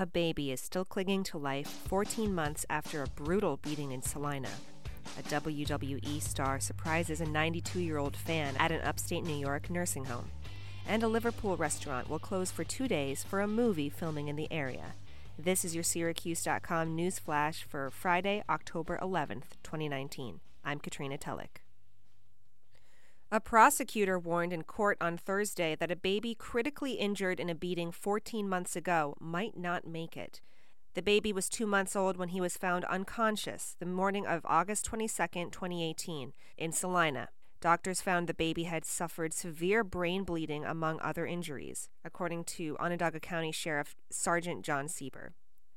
A baby is still clinging to life 14 months after a brutal beating in Salina. A WWE star surprises a 92-year-old fan at an upstate New York nursing home. And a Liverpool restaurant will close for 2 days for a movie filming in the area. This is your Syracuse.com news flash for Friday, October 11th, 2019. I'm Katrina Tulloch. A prosecutor warned in court on Thursday that a baby critically injured in a beating 14 months ago might not make it. The baby was 2 months old when he was found unconscious the morning of August 22, 2018, in Salina. Doctors found the baby had suffered severe brain bleeding, among other injuries, according to Onondaga County Sheriff Sergeant John Sieber.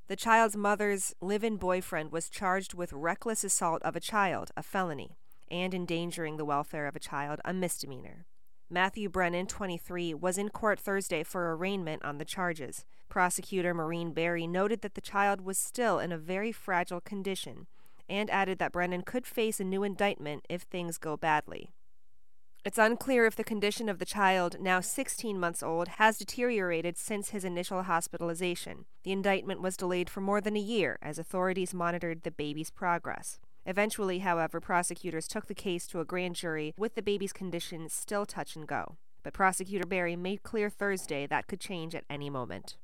The child's mother's live-in boyfriend was charged with reckless assault of a child, a felony, and endangering the welfare of a child, a misdemeanor. Matthew Brennan, 23, was in court Thursday for arraignment on the charges. Prosecutor Marine Barry noted that the child was still in a very fragile condition and added that Brennan could face a new indictment if things go badly. It's unclear if the condition of the child, now 16 months old, has deteriorated since his initial hospitalization. The indictment was delayed for more than a year as authorities monitored the baby's progress. Eventually, however, prosecutors took the case to a grand jury with the baby's condition still touch and go. But Prosecutor Barry made clear Thursday that could change at any moment.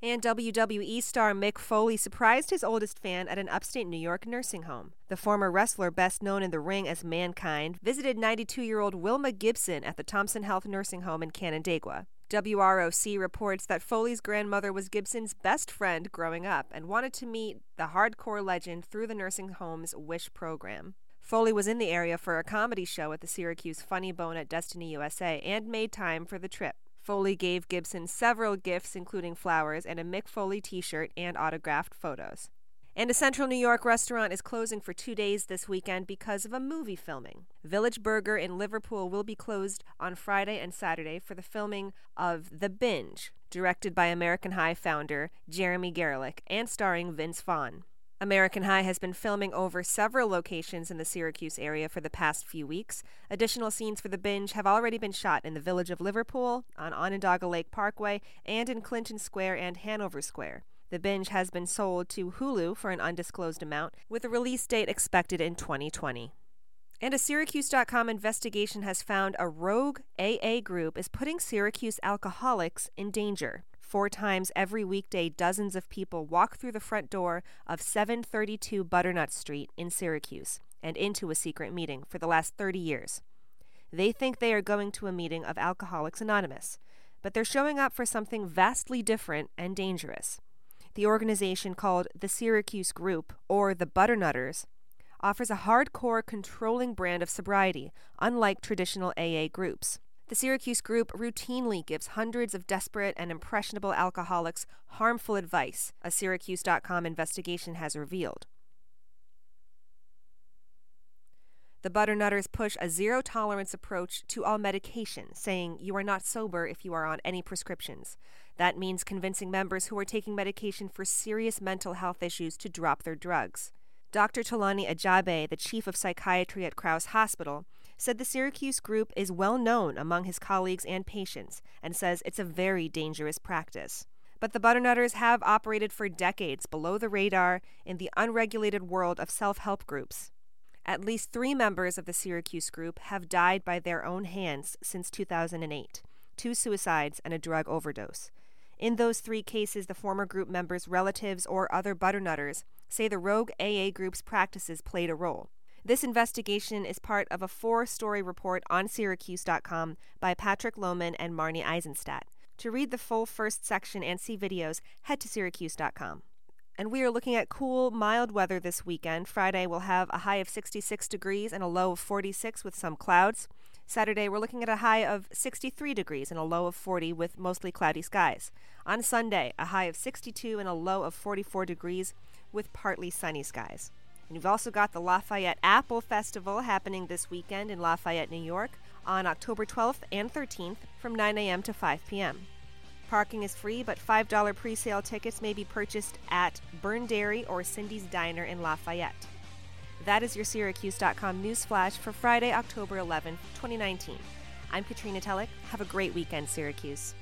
And WWE star Mick Foley surprised his oldest fan at an upstate New York nursing home. The former wrestler, best known in the ring as Mankind, visited 92-year-old Wilma Gibson at the Thompson Health Nursing Home in Canandaigua. WROC reports that Foley's grandmother was Gibson's best friend growing up and wanted to meet the hardcore legend through the nursing home's Wish program. Foley was in the area for a comedy show at the Syracuse Funny Bone at Destiny USA and made time for the trip. Foley gave Gibson several gifts, including flowers and a Mick Foley t-shirt and autographed photos. And a Central New York restaurant is closing for 2 days this weekend because of a movie filming. Village Burger in Liverpool will be closed on Friday and Saturday for the filming of The Binge, directed by American High founder Jeremy Gerlich and starring Vince Vaughn. American High has been filming over several locations in the Syracuse area for the past few weeks. Additional scenes for The Binge have already been shot in the village of Liverpool, on Onondaga Lake Parkway, and in Clinton Square and Hanover Square. The Binge has been sold to Hulu for an undisclosed amount, with a release date expected in 2020. And a Syracuse.com investigation has found a rogue AA group is putting Syracuse alcoholics in danger. 4 times every weekday, dozens of people walk through the front door of 732 Butternut Street in Syracuse and into a secret meeting for the last 30 years. They think they are going to a meeting of Alcoholics Anonymous, but they're showing up for something vastly different and dangerous. The organization, called the Syracuse Group, or the Butternutters, offers a hardcore, controlling brand of sobriety, unlike traditional AA groups. The Syracuse Group routinely gives hundreds of desperate and impressionable alcoholics harmful advice, a Syracuse.com investigation has revealed. The Butternutters push a zero-tolerance approach to all medication, saying you are not sober if you are on any prescriptions. That means convincing members who are taking medication for serious mental health issues to drop their drugs. Dr. Tolani Ajabe, the chief of psychiatry at Krauss Hospital, said the Syracuse Group is well known among his colleagues and patients, and says it's a very dangerous practice. But the Butternutters have operated for decades below the radar in the unregulated world of self-help groups. At least 3 members of the Syracuse Group have died by their own hands since 2008, 2 suicides and a drug overdose. In those 3 cases, the former group members' relatives or other Butternutters say the rogue AA group's practices played a role. This investigation is part of a 4-story report on Syracuse.com by Patrick Lohmann and Marnie Eisenstadt. To read the full first section and see videos, head to Syracuse.com. And we are looking at cool, mild weather this weekend. Friday will have a high of 66 degrees and a low of 46 with some clouds. Saturday, we're looking at a high of 63 degrees and a low of 40 with mostly cloudy skies. On Sunday, a high of 62 and a low of 44 degrees with partly sunny skies. And you've also got the Lafayette Apple Festival happening this weekend in Lafayette, New York, on October 12th and 13th from 9 a.m. to 5 p.m. Parking is free, but $5 pre-sale tickets may be purchased at Burn Dairy or Cindy's Diner in Lafayette. That is your Syracuse.com news flash for Friday, October 11, 2019. I'm Katrina Tulloch. Have a great weekend, Syracuse.